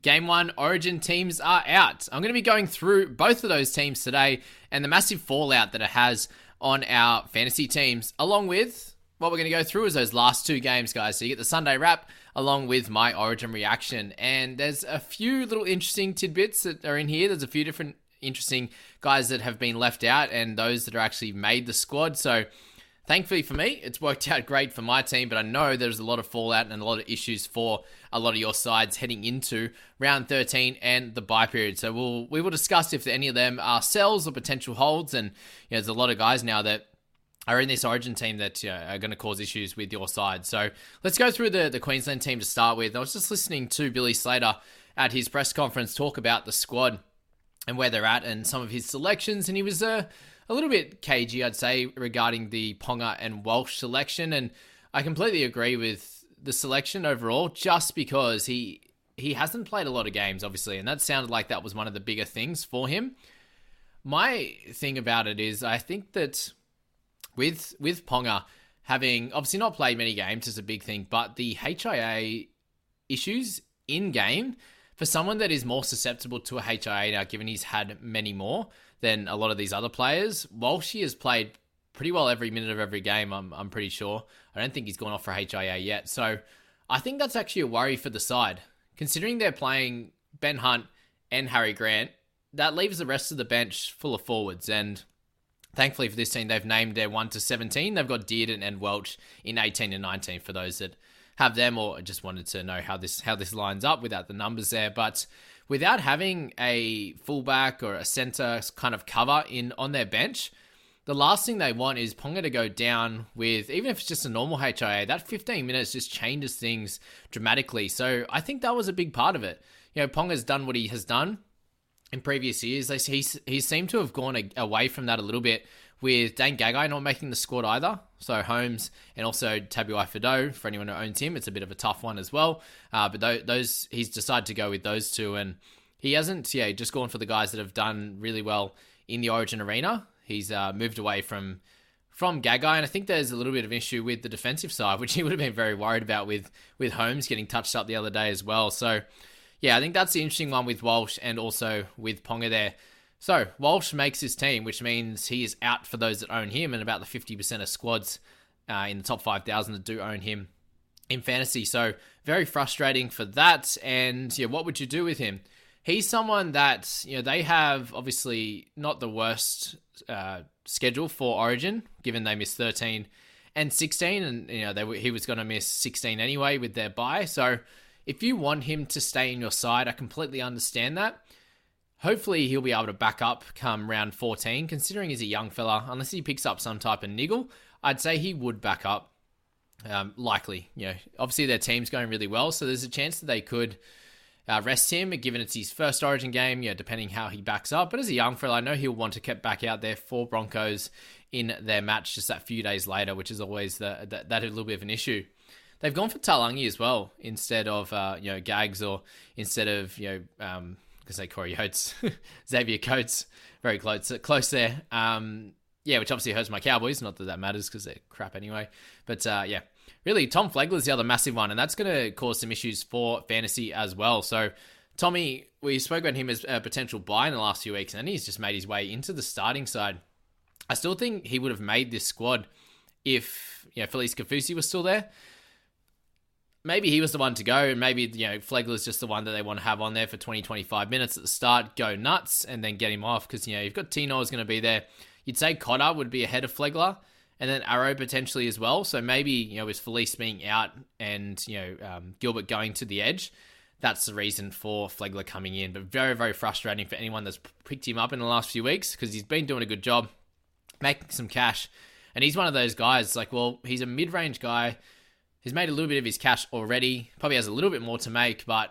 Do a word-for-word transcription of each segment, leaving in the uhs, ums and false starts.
Game one, Origin teams are out. I'm going to be going through both of those teams today and the massive fallout that it has on our fantasy teams, along with what we're going to go through is those last two games, guys. So you get the Sunday wrap along with my Origin reaction. And there's a few little interesting tidbits that are in here. There's a few different interesting guys that have been left out and those that are actually made the squad. So thankfully for me, it's worked out great for my team, but I know there's a lot of fallout and a lot of issues for a lot of your sides heading into round thirteen and the bye period. So we'll, we will discuss if any of them are sells or potential holds. And you know, there's a lot of guys now that are in this Origin team that you know, are going to cause issues with your side. So let's go through the, the Queensland team to start with. I was just listening to Billy Slater at his press conference talk about the squad and where they're at and some of his selections. And he was... Uh, A little bit cagey, I'd say, regarding the Ponga and Walsh selection, and I completely agree with the selection overall, just because he he hasn't played a lot of games, obviously, and that sounded like that was one of the bigger things for him. My thing about it is, I think that with with Ponga having obviously not played many games is a big thing, but the H I A issues in game for someone that is more susceptible to a H I A now, given he's had many more than a lot of these other players. Walsh has played pretty well every minute of every game, I'm I'm pretty sure. I don't think he's gone off for H I A yet. So I think that's actually a worry for the side. Considering they're playing Ben Hunt and Harry Grant, that leaves the rest of the bench full of forwards. And thankfully for this team, they've named their one to seventeen. They've got Dearden and Welch in eighteen and nineteen for those that have them or just wanted to know how this how this lines up without the numbers there. But without having a fullback or a center kind of cover in on their bench, the last thing they want is Ponga to go down with, even if it's just a normal H I A, that fifteen minutes just changes things dramatically. So I think that was a big part of it. You know, Ponga's done what he has done in previous years. They, he, he seemed to have gone a, away from that a little bit with Dane Gagai not making the squad either. So Holmes and also Tabuai-Fidow, for anyone who owns him, it's a bit of a tough one as well. Uh, but those, those he's decided to go with those two. And he hasn't, yeah, just gone for the guys that have done really well in the Origin arena. He's uh, moved away from, from Gagai. And I think there's a little bit of an issue with the defensive side, which he would have been very worried about with, with Holmes getting touched up the other day as well. So yeah, I think that's the interesting one with Walsh and also with Ponga there. So, Walsh makes his team, which means he is out for those that own him and about the fifty percent of squads uh, in the top five thousand that do own him in fantasy. So, very frustrating for that. And, yeah, what would you do with him? He's someone that, you know, they have obviously not the worst uh, schedule for Origin, given they missed thirteen and sixteen. And, you know, they were, he was going to miss sixteen anyway with their bye. So, if you want him to stay in your side, I completely understand that. Hopefully, he'll be able to back up come round fourteen, considering he's a young fella. Unless he picks up some type of niggle, I'd say he would back up, um, likely. You know, obviously, their team's going really well, so there's a chance that they could uh, rest him, given it's his first Origin game, you know, depending how he backs up. But as a young fella, I know he'll want to get back out there for Broncos in their match just that few days later, which is always the, the, that a little bit of an issue. They've gone for Talangi as well, instead of, uh, you know, Gags or instead of, you know... Um, could say Corey Oates, Xavier Coates, very close close there. Um, yeah, which obviously hurts my Cowboys. Not that that matters because they're crap anyway. But uh, yeah, really, Tom Flegler's the other massive one, and that's going to cause some issues for fantasy as well. So Tommy, we spoke about him as a potential buy in the last few weeks, and he's just made his way into the starting side. I still think he would have made this squad if, you know, Felise Kaufusi was still there. Maybe he was the one to go, and maybe, you know, Flegler's just the one that they want to have on there for twenty, twenty-five minutes at the start, go nuts, and then get him off because, you know, you've got Tino is going to be there. You'd say Cotter would be ahead of Flegler, and then Arrow potentially as well. So maybe, you know, with Felise being out and, you know, um, Gilbert going to the edge, that's the reason for Flegler coming in. But very, very frustrating for anyone that's picked him up in the last few weeks because he's been doing a good job, making some cash. And he's one of those guys, like, well, he's a mid-range guy. He's made a little bit of his cash already. Probably has a little bit more to make, but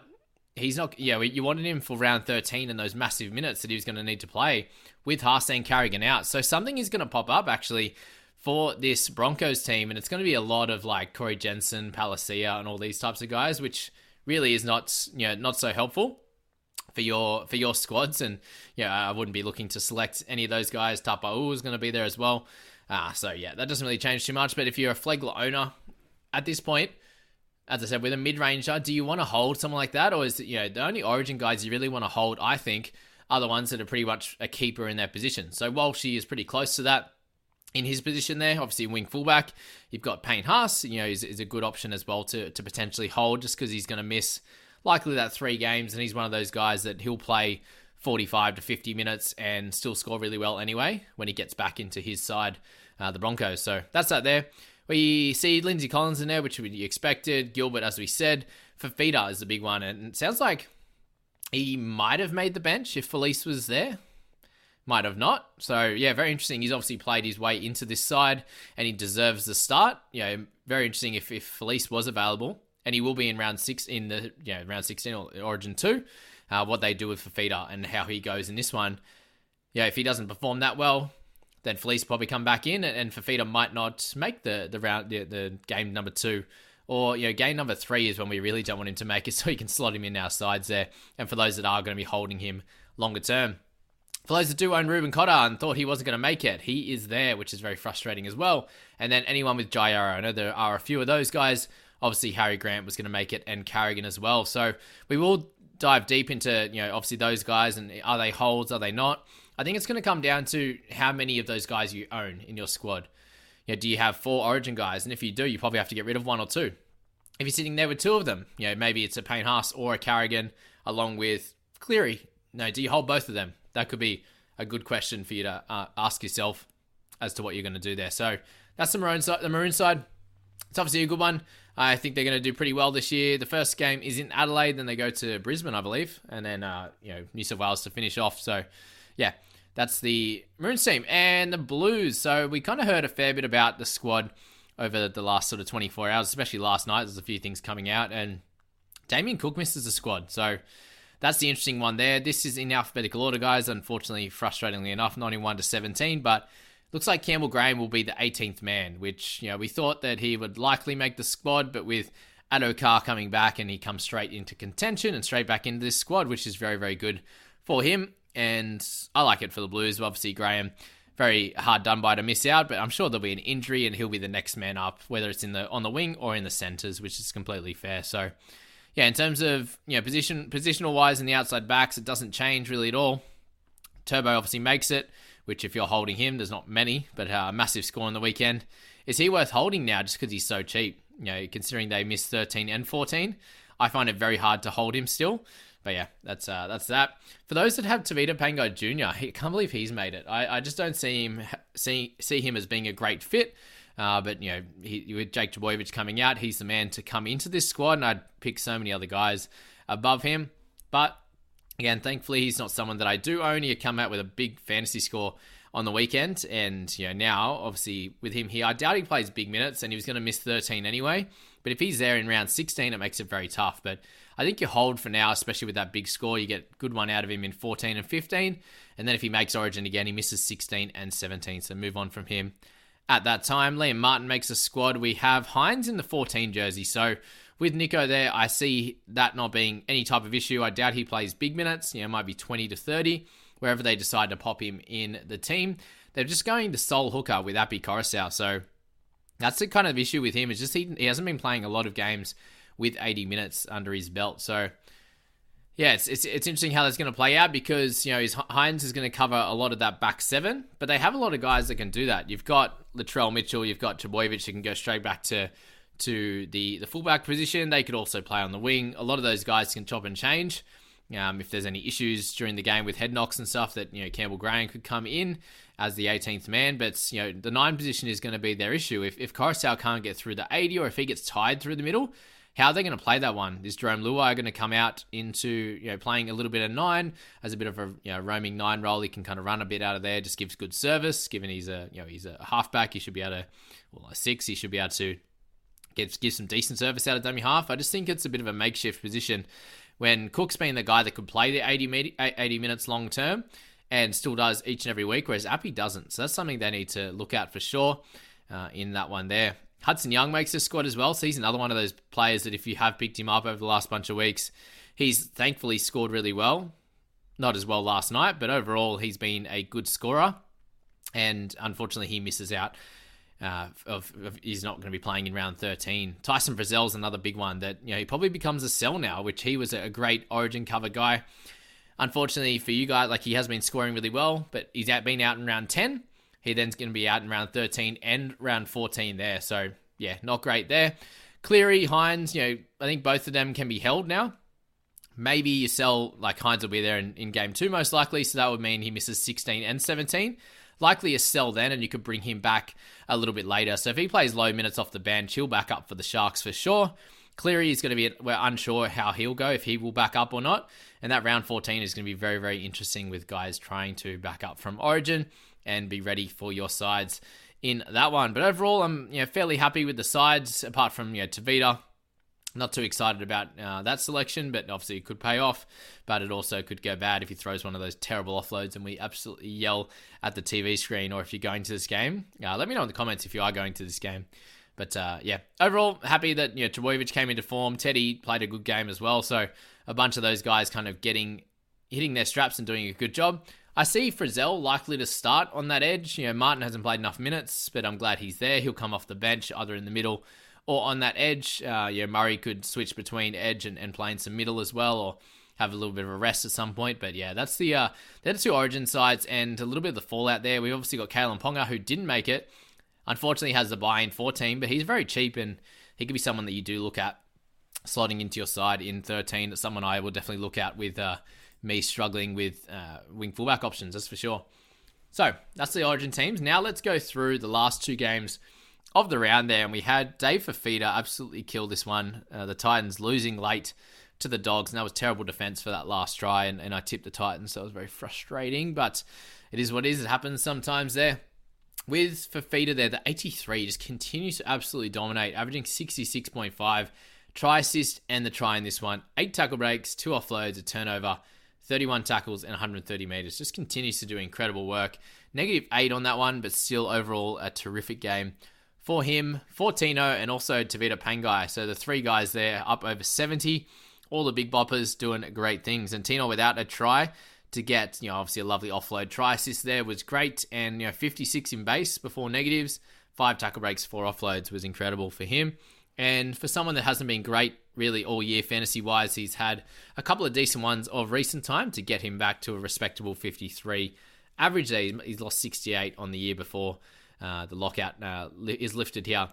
he's not... Yeah, you wanted him for round thirteen and those massive minutes that he was going to need to play with Haas and Carrigan out. So something is going to pop up, actually, for this Broncos team, and it's going to be a lot of, like, Corey Jensen, Palacia, and all these types of guys, which really is not, you know, not so helpful for your for your squads. And, yeah, I wouldn't be looking to select any of those guys. Tapa'u is going to be there as well. Ah, so, yeah, that doesn't really change too much. But if you're a Flegler owner at this point, as I said, with a mid-ranger, do you want to hold someone like that? Or is it, you know, the only Origin guys you really want to hold, I think, are the ones that are pretty much a keeper in their position. So Walsh is pretty close to that in his position there. Obviously, wing fullback, you've got Payne Haas, you know, is, is a good option as well to, to potentially hold just because he's going to miss likely that three games. And he's one of those guys that he'll play forty-five to fifty minutes and still score really well anyway when he gets back into his side, uh, the Broncos. So that's that there. We see Lindsay Collins in there, which we expected. Gilbert, as we said. Fifita is the big one. And it sounds like he might have made the bench if Felise was there. Might have not. So, yeah, very interesting. He's obviously played his way into this side, and he deserves the start. You know, very interesting if, if Felise was available. And he will be in round six in the, you know, round sixteen or Origin two. Uh, what they do with Fifita and how he goes in this one. Yeah, if he doesn't perform that well, then Felise probably come back in, and Fifita might not make the the round the, the game number two, or, you know, game number three is when we really don't want him to make it, so you can slot him in our sides there. And for those that are going to be holding him longer term, for those that do own Ruben Cotter and thought he wasn't going to make it, he is there, which is very frustrating as well. And then anyone with Jairo, I know there are a few of those guys. Obviously, Harry Grant was going to make it, and Carrigan as well. So we will dive deep into, you know, obviously those guys, and are they holds, are they not? I think it's going to come down to how many of those guys you own in your squad. You know, do you have four Origin guys? And if you do, you probably have to get rid of one or two. If you're sitting there with two of them, you know, maybe it's a Payne Haas or a Carrigan along with Cleary. No, do you hold both of them? That could be a good question for you to uh, ask yourself as to what you're going to do there. So that's the Maroon side. The Maroon side, it's obviously a good one. I think they're going to do pretty well this year. The first game is in Adelaide, then they go to Brisbane, I believe, and then uh, you know, New South Wales to finish off. So yeah, that's the Maroons team. And the Blues, so we kind of heard a fair bit about the squad over the last sort of twenty-four hours, especially last night. There's a few things coming out, and Damien Cook misses the squad. So that's the interesting one there. This is in alphabetical order, guys. Unfortunately, frustratingly enough, ninety-one to seventeen, but looks like Campbell Graham will be the eighteenth man, which, you know, we thought that he would likely make the squad, but with Addo-Carr coming back, and he comes straight into contention and straight back into this squad, which is very, very good for him. And I like it for the Blues. Obviously, Graham, very hard done by to miss out, but I'm sure there'll be an injury and he'll be the next man up, whether it's in the on the wing or in the centres, which is completely fair. So, yeah, in terms of, you know, position positional-wise in the outside backs, it doesn't change really at all. Turbo obviously makes it, which if you're holding him, there's not many, but a massive score on the weekend. Is he worth holding now just because he's so cheap? You know, considering they missed thirteen and fourteen, I find it very hard to hold him still. But yeah, that's uh, that's that. For those that have Tevita Pangai Junior, I can't believe he's made it. I, I just don't see him see see him as being a great fit. Uh, but, you know, he, with Jake Trbojevic coming out, he's the man to come into this squad, and I'd pick so many other guys above him. But again, thankfully, he's not someone that I do own. He had come out with a big fantasy score on the weekend, and, you know, now, obviously, with him here, I doubt he plays big minutes, and he was going to miss thirteen anyway. But if he's there in round sixteen, it makes it very tough. But I think you hold for now, especially with that big score. You get a good one out of him in fourteen and fifteen. And then if he makes Origin again, he misses sixteen and seventeen. So move on from him at that time. Liam Martin makes a squad. We have Hines in the fourteen jersey. So with Nico there, I see that not being any type of issue. I doubt he plays big minutes. You know, it might be twenty to thirty, wherever they decide to pop him in the team. They're just going the sole hooker with Api Coruscant. So that's the kind of issue with him. It's just he, he hasn't been playing a lot of games with eighty minutes under his belt. So yeah, it's, it's, it's interesting how that's going to play out because, you know, his, Hines is going to cover a lot of that back seven, but they have a lot of guys that can do that. You've got Latrell Mitchell, you've got Trbojevic who can go straight back to to the, the fullback position. They could also play on the wing. A lot of those guys can chop and change. Um, if there's any issues during the game with head knocks and stuff, that, you know, Campbell Graham could come in as the eighteenth man, but, you know, the nine position is going to be their issue. If if Coruscant can't get through the eighty, or if he gets tied through the middle, how are they going to play that one? Is Jerome Luai going to come out into, you know, playing a little bit of nine as a bit of a, you know, roaming nine role? He can kind of run a bit out of there, just gives good service. Given he's a, you know, he's a halfback, he should be able to, well, a six, he should be able to give, give some decent service out of dummy half. I just think it's a bit of a makeshift position when Cook's been the guy that could play the eighty minutes long term and still does each and every week, whereas Appy doesn't. So that's something they need to look out for sure uh, in that one there. Hudson Young makes the squad as well, so he's another one of those players that if you have picked him up over the last bunch of weeks, he's thankfully scored really well. Not as well last night, but overall he's been a good scorer, and unfortunately he misses out. Uh, of, of he's not going to be playing in round thirteen. Tyson Frizzell's another big one that, you know, he probably becomes a sell now, which he was a great Origin cover guy. Unfortunately for you guys, like, he has been scoring really well, but he's out, been out in round ten. He then's going to be out in round thirteen and round fourteen there. So yeah, not great there. Cleary, Hines, you know, I think both of them can be held now. Maybe you sell, like, Hines will be there in, in game two most likely, so that would mean he misses sixteen and seventeen. Likely a sell then, and you could bring him back a little bit later. So if he plays low minutes off the bench, he'll back up for the Sharks for sure. Cleary is going to be, we're unsure how he'll go, if he will back up or not. And that round fourteen is going to be very, very interesting with guys trying to back up from Origin and be ready for your sides in that one. But overall, I'm, you know, fairly happy with the sides, apart from, you know, Tavita. Not too excited about uh, that selection, but obviously it could pay off, but it also could go bad if he throws one of those terrible offloads and we absolutely yell at the T V screen. Or if you're going to this game, uh, let me know in the comments if you are going to this game. But uh, yeah, overall, happy that, you know, Trbojevic came into form. Teddy played a good game as well. So a bunch of those guys kind of getting, hitting their straps and doing a good job. I see Frizzell likely to start on that edge. You know, Martin hasn't played enough minutes, but I'm glad he's there. He'll come off the bench, either in the middle or on that edge. Uh, yeah, Murray could switch between edge and, and playing some middle as well, or have a little bit of a rest at some point. But yeah, that's the uh, they're the two Origin sides, and a little bit of the fallout there. We've obviously got Kalyn Ponga, who didn't make it. Unfortunately, has the buy in fourteen, but he's very cheap, and he could be someone that you do look at slotting into your side in thirteen. That's someone I will definitely look at with uh, me struggling with uh, wing fullback options, that's for sure. So that's the Origin teams. Now let's go through the last two games of the round there, and we had Dave Fifita absolutely kill this one. Uh, the Titans losing late to the Dogs, and that was terrible defense for that last try, and, and I tipped the Titans, so it was very frustrating, but it is what it is. It happens sometimes there. With Fifita there, the eighty-three just continues to absolutely dominate, averaging sixty-six point five, try assist and the try in this one. Eight tackle breaks, two offloads, a turnover, thirty-one tackles and one hundred thirty meters. Just continues to do incredible work. Negative eight on that one, but still overall a terrific game for him, for Tino, and also Tavita Pangai. So the three guys there up over seventy, all the big boppers doing great things. And Tino without a try to get, you know, obviously a lovely offload try assist there was great. And, you know, fifty-six in base before negatives, five tackle breaks, four offloads was incredible for him. And for someone that hasn't been great really all year fantasy-wise, he's had a couple of decent ones of recent time to get him back to a respectable fifty-three average there. He's lost sixty-eight on the year before. Uh, the lockout uh, li- is lifted here.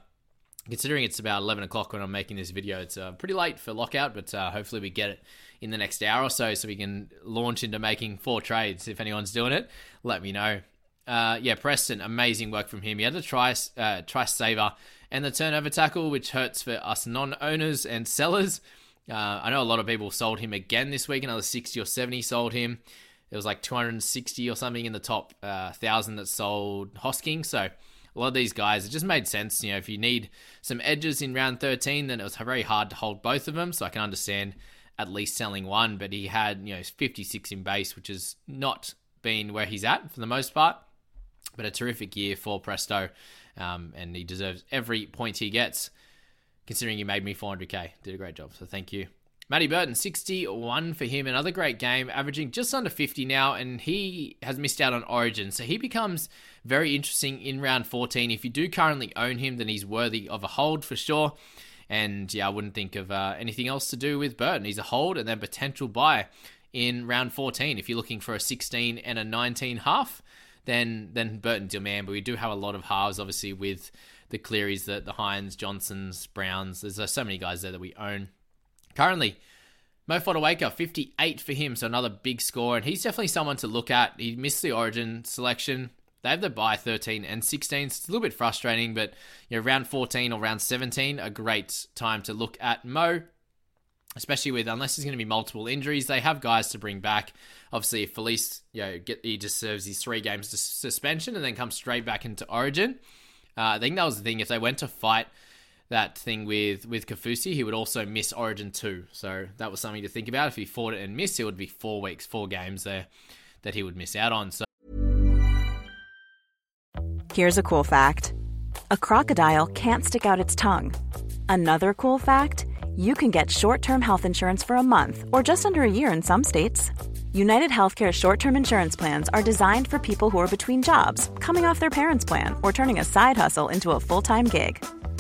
Considering it's about eleven o'clock when I'm making this video, it's uh, pretty late for lockout, but uh, hopefully we get it in the next hour or so, so we can launch into making four trades. If anyone's doing it, let me know. Uh, yeah, Preston, amazing work from him. He had the try, uh, try saver and the turnover tackle, which hurts for us non-owners and sellers. Uh, I know a lot of people sold him again this week, another sixty or seventy sold him. It was like two hundred sixty or something in the top uh, one thousand that sold Hosking. So a lot of these guys, it just made sense. You know, if you need some edges in round thirteen, then it was very hard to hold both of them. So I can understand at least selling one, but he had, you know, fifty-six in base, which has not been where he's at for the most part, but a terrific year for Presto. Um, and he deserves every point he gets. considering you made me four hundred K. Did a great job, so thank you. Matty Burton, sixty-one for him. Another great game, averaging just under fifty now, and he has missed out on Origin. So he becomes very interesting in round fourteen. If you do currently own him, then he's worthy of a hold for sure. And yeah, I wouldn't think of uh, anything else to do with Burton. He's a hold and then potential buy in round fourteen. If you're looking for a sixteen and a nineteen half, then then Burton's your man. But we do have a lot of halves, obviously, with the Clearys, the, the Hines, Johnsons, Browns. There's uh, so many guys there that we own. Currently, Mo Fodeweka, fifty-eight for him, so another big score, and he's definitely someone to look at. He missed the Origin selection. They have the bye thirteen and sixteen. It's a little bit frustrating, but you know, round fourteen or round seventeen, a great time to look at Mo, especially with, unless there's going to be multiple injuries, they have guys to bring back. Obviously, if Felise, you know, get, he just serves his three games to suspension and then comes straight back into Origin. Uh, I think that was the thing. If they went to fight that thing with, with Kaufusi, he would also miss Origin two. So that was something to think about. If he fought it and missed, it would be four weeks, four games there that he would miss out on. So here's a cool fact. A crocodile can't stick out its tongue. Another cool fact, you can get short-term health insurance for a month or just under a year in some states. United Healthcare short-term insurance plans are designed for people who are between jobs, coming off their parents' plan, or turning a side hustle into a full-time gig.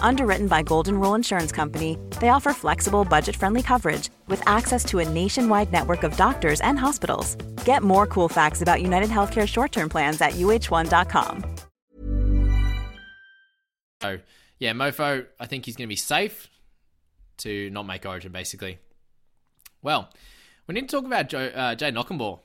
Underwritten by Golden Rule Insurance Company, they offer flexible, budget-friendly coverage with access to a nationwide network of doctors and hospitals. Get more cool facts about United Healthcare short-term plans at U H one dot com. So, yeah, Mofo, I think he's going to be safe to not make Origin, basically. Well, we need to talk about Joe, uh, Jayden Ockhambor.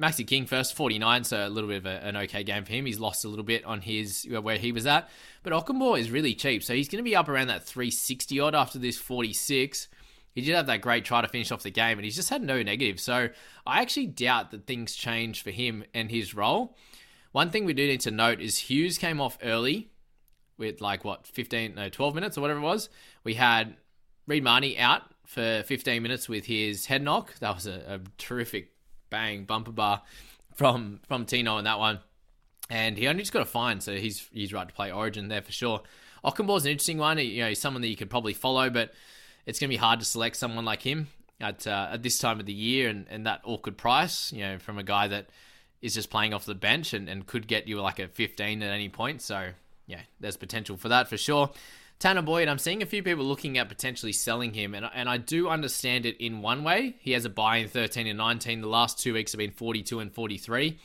Maxi King first, forty-nine, so a little bit of a, an okay game for him. He's lost a little bit on his where he was at. But Ockhambor is really cheap, so he's going to be up around that three sixty odd after this forty-six. He did have that great try to finish off the game, and he's just had no negative. So I actually doubt that things change for him and his role. One thing we do need to note is Hughes came off early with like, what, fifteen, no, twelve minutes or whatever it was. We had Reid Marnie out for fifteen minutes with his head knock. That was a, a terrific bang, bumper bar from from Tino on that one. And he only just got a fine, so he's he's right to play Origin there for sure. Ochambor's an interesting one. You know, he's someone that you could probably follow, but it's going to be hard to select someone like him at uh, at this time of the year and, and that awkward price, you know, from a guy that is just playing off the bench and, and could get you like a fifteen at any point. So, yeah, there's potential for that for sure. Tanner Boyd, I'm seeing a few people looking at potentially selling him, and, and I do understand it in one way. He has a buy in thirteen and nineteen. The last two weeks have been forty-two and forty-three.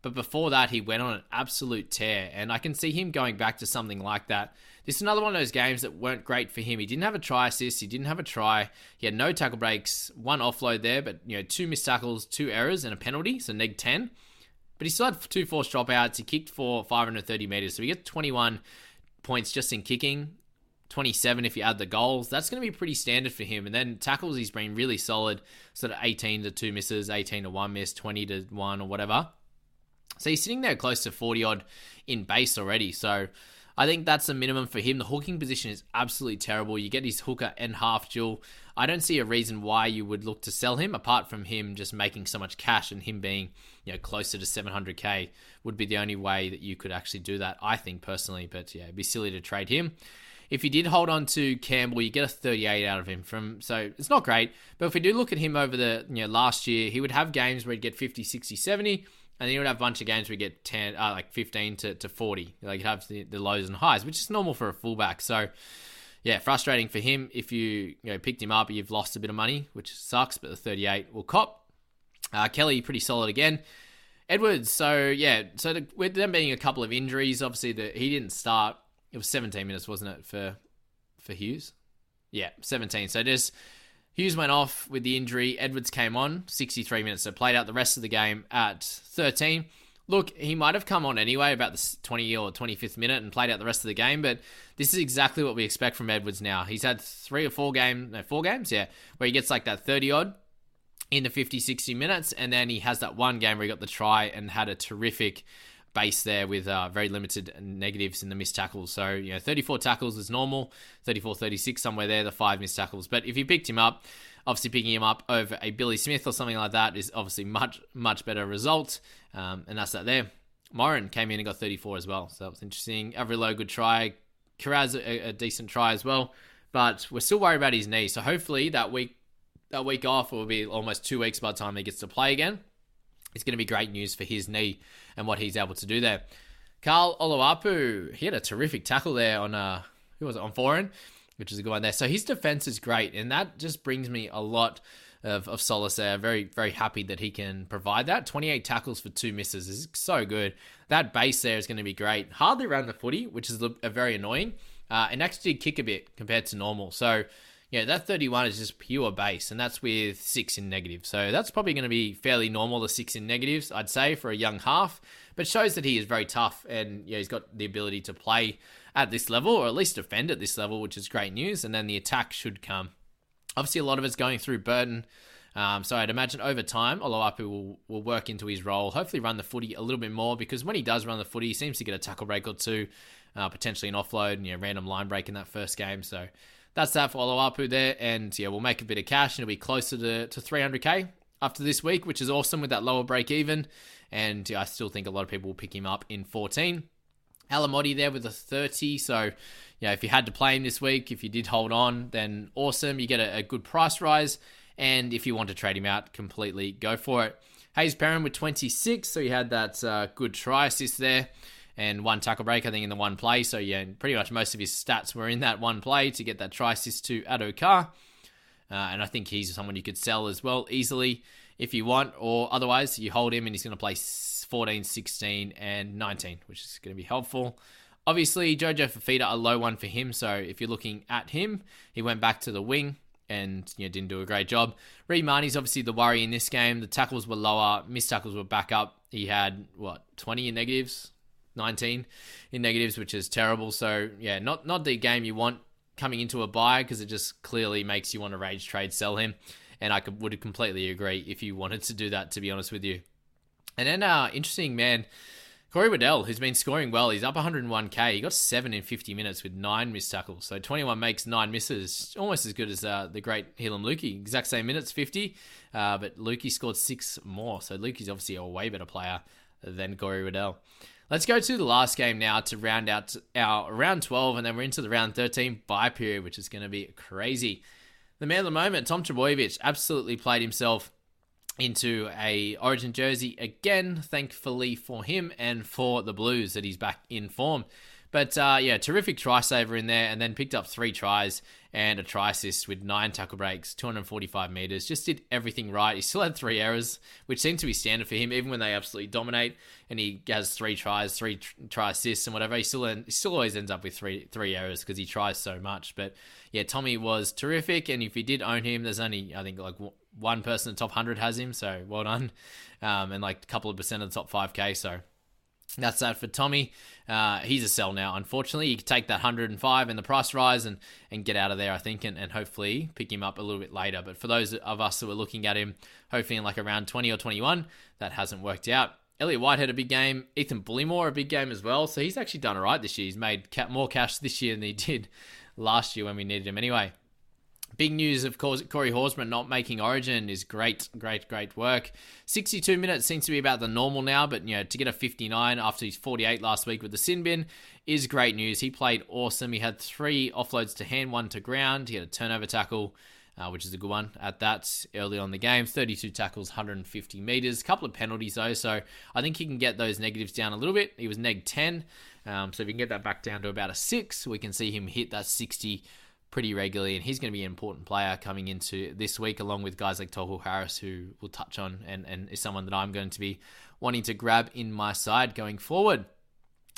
But before that, he went on an absolute tear, and I can see him going back to something like that. This is another one of those games that weren't great for him. He didn't have a try assist. He didn't have a try. He had no tackle breaks, one offload there, but you know, two missed tackles, two errors, and a penalty, so neg ten. But he still had two forced dropouts. He kicked for five hundred thirty metres, so he gets twenty-one points just in kicking. twenty-seven if you add the goals. That's going to be pretty standard for him. And then tackles, he's been really solid. Sort of eighteen to two misses, eighteen to one miss, twenty to one or whatever. So he's sitting there close to forty odd in base already. So I think that's the minimum for him. The hooking position is absolutely terrible. You get his hooker and half dual. I don't see a reason why you would look to sell him apart from him just making so much cash, and him being, you know, closer to seven hundred K would be the only way that you could actually do that, I think personally. But yeah, it'd be silly to trade him. If you did hold on to Campbell, you get a thirty-eight out of him from, so it's not great. But if we do look at him over the, you know, last year, he would have games where he'd get fifty, sixty, seventy, and then he would have a bunch of games where he'd get ten, uh, like fifteen to, to forty. Like he'd have the, the lows and highs, which is normal for a fullback. So yeah, frustrating for him. If you, you know, picked him up, you've lost a bit of money, which sucks, but the thirty-eight will cop. Uh, Kelly, pretty solid again. Edwards, so yeah, so the, with them being a couple of injuries, obviously the, he didn't start. It was seventeen minutes, wasn't it, for for Hughes? Yeah, seventeen. So just Hughes went off with the injury. Edwards came on, sixty-three minutes. So played out the rest of the game at thirteen. look, he might have come on anyway about the twentieth or twenty-fifth minute and played out the rest of the game, but this is exactly what we expect from Edwards now. He's had three or four games, no, four games, yeah, where he gets like that thirty-odd in the fifty, sixty minutes, and then he has that one game where he got the try and had a terrific base there with uh, very limited negatives in the missed tackles. So, you know, thirty-four tackles is normal, thirty-four, thirty-six, somewhere there, the five missed tackles. But if you picked him up, obviously picking him up over a Billy Smith or something like that is obviously much, much better result. Um, and that's that there. Morin came in and got thirty-four as well. So that was interesting. Avrilov, good try. Karaz, a, a decent try as well. But we're still worried about his knee. So hopefully that week, that week off will be almost two weeks by the time he gets to play again. It's going to be great news for his knee and what he's able to do there. Karl Oloapu, he had a terrific tackle there on, uh, who was it, on Foreign, which is a good one there. So his defense is great, and that just brings me a lot of, of solace there. Very, very happy that he can provide that. twenty-eight tackles for two misses is so good. That base there is going to be great. Hardly ran the footy, which is a, a very annoying, uh, and actually did kick a bit compared to normal. So, yeah, that thirty-one is just pure base, and that's with six in negative. So that's probably going to be fairly normal, the six in negatives, I'd say, for a young half. But shows that he is very tough, and yeah, he's got the ability to play at this level, or at least defend at this level, which is great news. And then the attack should come. Obviously, a lot of it's going through Burton. Um, so I'd imagine over time, Oloapu will, will work into his role, hopefully run the footy a little bit more, because when he does run the footy, he seems to get a tackle break or two, uh, potentially an offload and, you know, random line break in that first game. So that's that for Oloapu there, and yeah, we'll make a bit of cash, and it'll be closer to, to three hundred K after this week, which is awesome with that lower break even, and yeah, I still think a lot of people will pick him up in fourteen. Alamotti there with a thirty, so yeah, if you had to play him this week, if you did hold on, then awesome, you get a, a good price rise, and if you want to trade him out, completely go for it. Hayes Perrin with twenty-six, so he had that uh, good try assist there, and one tackle break, I think, in the one play. So, yeah, pretty much most of his stats were in that one play to get that try assist to Addo-Carr. Uh, and I think he's someone you could sell as well easily if you want, or otherwise you hold him and he's going to play fourteen, sixteen, and nineteen, which is going to be helpful. Obviously, Jojo Fifita, a low one for him. So if you're looking at him, he went back to the wing and, you know, didn't do a great job. Remani's obviously the worry in this game. The tackles were lower, missed tackles were back up. He had, what, twenty in negatives? nineteen in negatives, which is terrible. So yeah, not not the game you want coming into a buy, because it just clearly makes you want to rage trade sell him, and I could, would completely agree if you wanted to do that, to be honest with you. And then uh interesting man, Corey Waddell, who's been scoring well. He's up one hundred one K. He got seven in fifty minutes with nine missed tackles, so twenty-one makes nine misses, almost as good as uh, the great Helam Lukey, exact same minutes, fifty, uh, but Lukey scored six more, so Lukey's obviously a way better player than Corey Waddell. Let's go to the last game now to round out our round twelve, and then we're into the round thirteen bye period, which is going to be crazy. The man of the moment, Tom Trbojevic, absolutely played himself into a Origin jersey again, thankfully for him and for the Blues that he's back in form. But uh, yeah, terrific try saver in there, and then picked up three tries and a try assist with nine tackle breaks, two hundred forty-five meters. Just did everything right. He still had three errors, which seemed to be standard for him, even when they absolutely dominate. And he has three tries, three try assists, and whatever. He still he still always ends up with three three errors because he tries so much. But yeah, Tommy was terrific. And if you did own him, there's only I think like one person in the top one hundred has him, so well done. Um, and like a couple of percent of the top five K. So that's that for Tommy. Uh, he's a sell now, unfortunately. You can take that one hundred five and the price rise and, and get out of there, I think, and, and hopefully pick him up a little bit later. But for those of us who are looking at him, hopefully in like around twenty or twenty-one, that hasn't worked out. Elliot White had a big game. Ethan Bullimore, a big game as well. So he's actually done all right this year. He's made more cash this year than he did last year when we needed him anyway. Big news, of course, Corey Horsman not making Origin is great, great, great work. sixty-two minutes seems to be about the normal now, but you know, to get a fifty-nine after his forty-eight last week with the sin bin is great news. He played awesome. He had three offloads to hand, one to ground. He had a turnover tackle, uh, which is a good one at that early on the game. thirty-two tackles, one hundred fifty meters. A couple of penalties though, so I think he can get those negatives down a little bit. He was neg ten, um, so if you can get that back down to about a six, we can see him hit that sixty pretty regularly, and he's going to be an important player coming into this week, along with guys like Tohu Harris, who we'll touch on, and, and is someone that I'm going to be wanting to grab in my side going forward.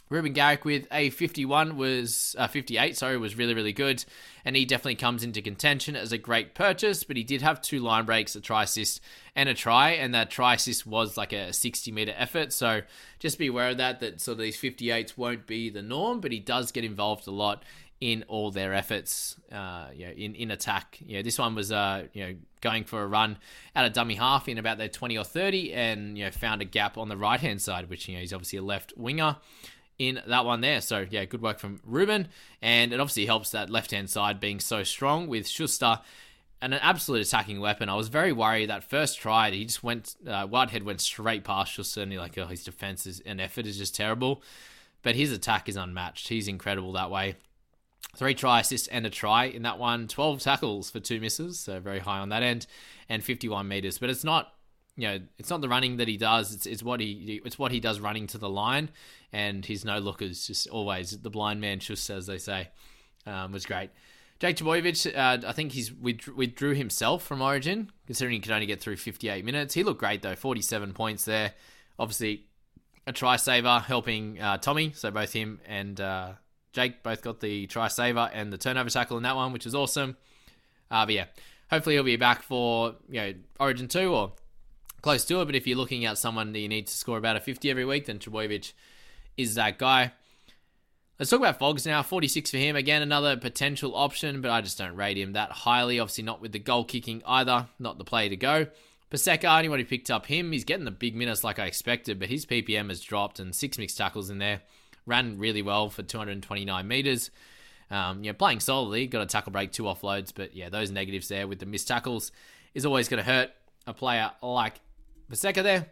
Ruben Garrick with a fifty-one was uh, fifty-eight, sorry, was really, really good. And he definitely comes into contention as a great purchase, but he did have two line breaks, a try assist and a try. And that try assist was like a sixty meter effort. So just be aware of that, that sort of these fifty-eights won't be the norm, but he does get involved a lot in all their efforts, uh, you know, in, in attack. You know, this one was, uh, you know, going for a run at a dummy half in about their twenty or thirty and, you know, found a gap on the right-hand side, which, you know, he's obviously a left winger in that one there. So yeah, good work from Ruben. And it obviously helps that left-hand side being so strong with Schuster and an absolute attacking weapon. I was very worried that first try, he just went, uh, Whitehead went straight past Schuster and you're like, oh, his defense is, and effort is just terrible. But his attack is unmatched. He's incredible that way. Three try assists and a try in that one. twelve tackles for two misses, so very high on that end, and fifty-one meters. But it's not, you know, it's not the running that he does. It's it's what he it's what he does running to the line, and his no lookers just always the blind man just as they say, um, was great. Jake Trbojevic, uh, I think he's withdrew himself from Origin, considering he could only get through fifty-eight minutes. He looked great though, forty-seven points there. Obviously, a try saver helping uh, Tommy. So both him and uh, Jake both got the try saver and the turnover tackle in that one, which is awesome. Uh, but yeah, hopefully he'll be back for, you know, Origin two or close to it. But if you're looking at someone that you need to score about a fifty every week, then Trbojevic is that guy. Let's talk about Foggs now. forty-six for him. Again, another potential option, but I just don't rate him that highly. Obviously not with the goal kicking either. Not the play to go. Paseka, anyone who picked up him, he's getting the big minutes like I expected, but his P P M has dropped and six mixed tackles in there. Ran really well for two hundred twenty-nine meters. Um, you know, playing solidly. Got a tackle break, two offloads, but yeah, those negatives there with the missed tackles is always going to hurt a player like Paseka there.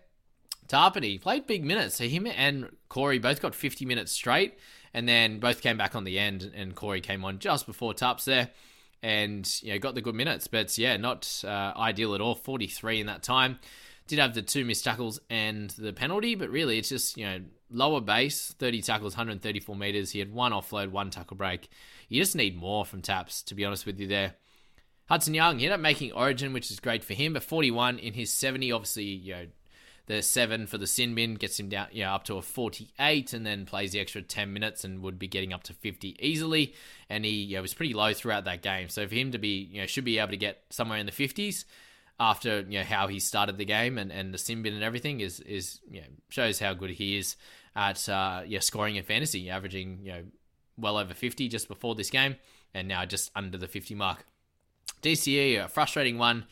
Tarpany played big minutes. So him and Corey both got fifty minutes straight, and then both came back on the end, and Corey came on just before Tarps there and, you know, got the good minutes. But yeah, not uh, ideal at all. forty-three in that time. Did have the two missed tackles and the penalty, but really it's just, you know, lower base, thirty tackles, one hundred thirty-four meters. He had one offload, one tackle break. You just need more from Taps, to be honest with you there. Hudson Young, he ended up making Origin, which is great for him, but forty-one in his seventy, obviously, you know, the seven for the sin bin gets him down, you know, up to a forty-eight, and then plays the extra ten minutes and would be getting up to fifty easily. And he, you know, was pretty low throughout that game. So for him to be, you know, should be able to get somewhere in the fifties after, you know, how he started the game and, and the sin bin and everything is, is, you know, shows how good he is at, uh, yeah, scoring in fantasy, averaging, you know, well over fifty just before this game and now just under the fifty mark. D C E, a frustrating one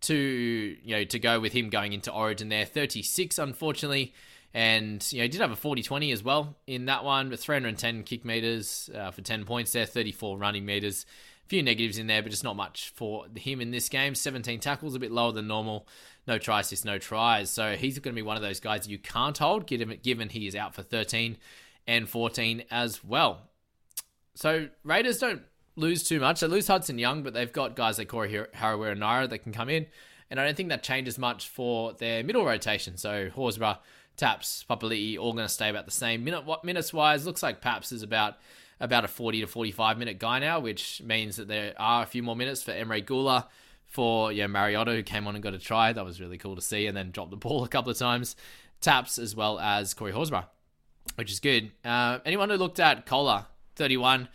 to, you know, to go with him going into Origin there. thirty-six, unfortunately. And, you know, he did have a forty twenty as well in that one, but three hundred ten kick meters uh, for ten points there, thirty-four running meters. A few negatives in there, but just not much for him in this game. seventeen tackles, a bit lower than normal. No try assists, no tries. So he's going to be one of those guys you can't hold, given he is out for thirteen and fourteen as well. So Raiders don't lose too much. They lose Hudson Young, but they've got guys like Corey Harawira-Naira that can come in, and I don't think that changes much for their middle rotation. So Horsburgh, Taps, Papali'i, all going to stay about the same. Minute, minutes-wise, looks like Paps is about about a forty to forty-five minute guy now, which means that there are a few more minutes for Emre Guler, for, you know, Mariota, who came on and got a try. That was really cool to see, and then dropped the ball a couple of times. Taps, as well as Corey Horsburgh, which is good. Uh, anyone who looked at Kohler, thirty-one,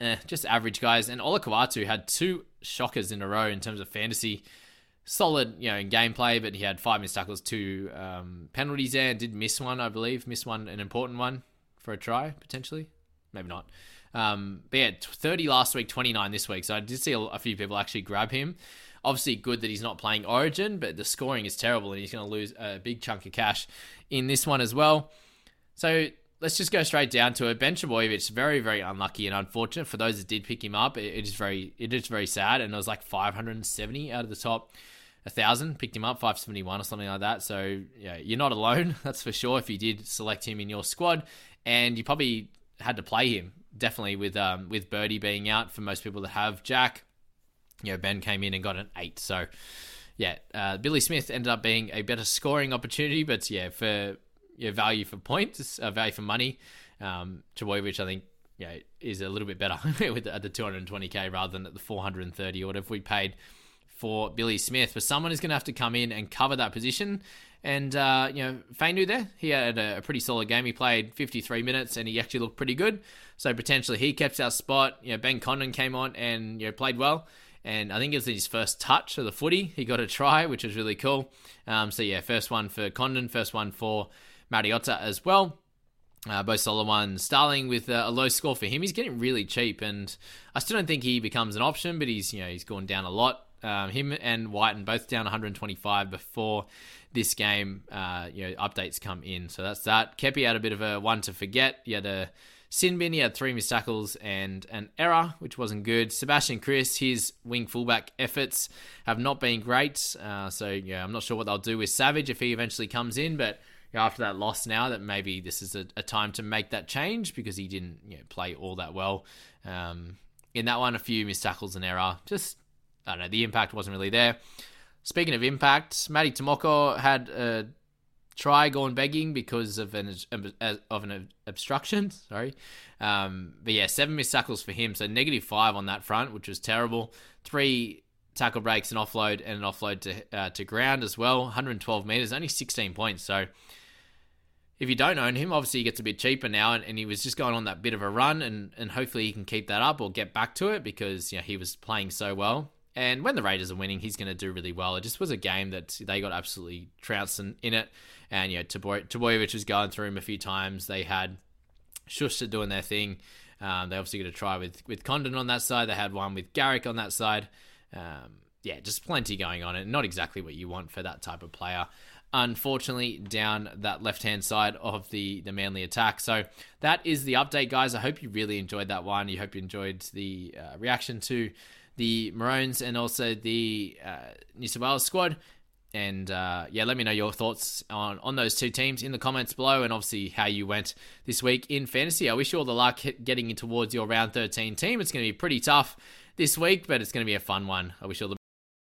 Eh, just average guys. And Ola Kawatu had two shockers in a row in terms of fantasy. Solid, you know, in gameplay, but he had five missed tackles, two um, penalties there, and did miss one, I believe. Miss one, an important one for a try, potentially. Maybe not. Um, but yeah, thirty last week, twenty-nine this week. So I did see a few people actually grab him. Obviously good that he's not playing Origin, but the scoring is terrible, and he's going to lose a big chunk of cash in this one as well. So let's just go straight down to it. Ben Trbojevic, very, very unlucky and unfortunate. For those that did pick him up, it is very it is very sad. And it was like five hundred seventy out of the top one thousand. Picked him up, five seventy-one or something like that. So, yeah, you're not alone, that's for sure, if you did select him in your squad. And you probably had to play him, definitely, with um, with Birdie being out for most people that have Jack. You know, Ben came in and got an eight. So, yeah, uh, Billy Smith ended up being a better scoring opportunity. But, yeah, for... your value for points, uh, value for money. Um, Trbojevic, I think, yeah, is a little bit better with the, at the two hundred twenty K rather than at the four hundred thirty or whatever we paid for Billy Smith, but someone is going to have to come in and cover that position. And, uh, you know, Fainu there, he had a pretty solid game. He played fifty-three minutes and he actually looked pretty good. So potentially he kept our spot. You know, Ben Condon came on and, you know, played well. And I think it was his first touch of the footy. He got a try, which was really cool. Um, so, yeah, first one for Condon, first one for Mariotta as well. Uh, both solid ones. Starling with a, a low score for him. He's getting really cheap, and I still don't think he becomes an option, but he's, you know, he's gone down a lot. Um, him and Whiten both down one hundred twenty-five before this game. Uh, you know, updates come in, so that's that. Kepi had a bit of a one to forget. He had a sin bin. He had three missed tackles and an error, which wasn't good. Sebastian Chris, his wing fullback efforts have not been great. Uh, so yeah, I'm not sure what they'll do with Savage if he eventually comes in, but you know, after that loss now, that maybe this is a, a time to make that change because he didn't you know, play all that well. Um, in that one, a few missed tackles and error. Just I don't know, the impact wasn't really there. Speaking of impact, Matty Tomoko had a try going begging because of an of an obstruction. Sorry. Um, but yeah, seven missed tackles for him. So negative five on that front, which was terrible. Three tackle breaks, an offload, and an offload to uh, to ground as well. one hundred twelve metres, only sixteen points. So if you don't own him, obviously he gets a bit cheaper now, and, and he was just going on that bit of a run, and, and hopefully he can keep that up or get back to it because you know, he was playing so well. And when the Raiders are winning, he's going to do really well. It just was a game that they got absolutely trounced in, in it. And, you know, Trbojevic was going through him a few times. They had Schuster doing their thing. Um, they obviously got a try with, with Condon on that side. They had one with Garrick on that side. Um, yeah, just plenty going on. And not exactly what you want for that type of player. Unfortunately, down that left-hand side of the, the Manly attack. So that is the update, guys. I hope you really enjoyed that one. You hope you enjoyed the uh, reaction to the Maroons and also the uh, New South Wales squad. And uh, yeah, let me know your thoughts on, on those two teams in the comments below, and obviously how you went this week in fantasy. I wish you all the luck getting in towards your round thirteen team. It's going to be pretty tough this week, but it's going to be a fun one. I wish you all the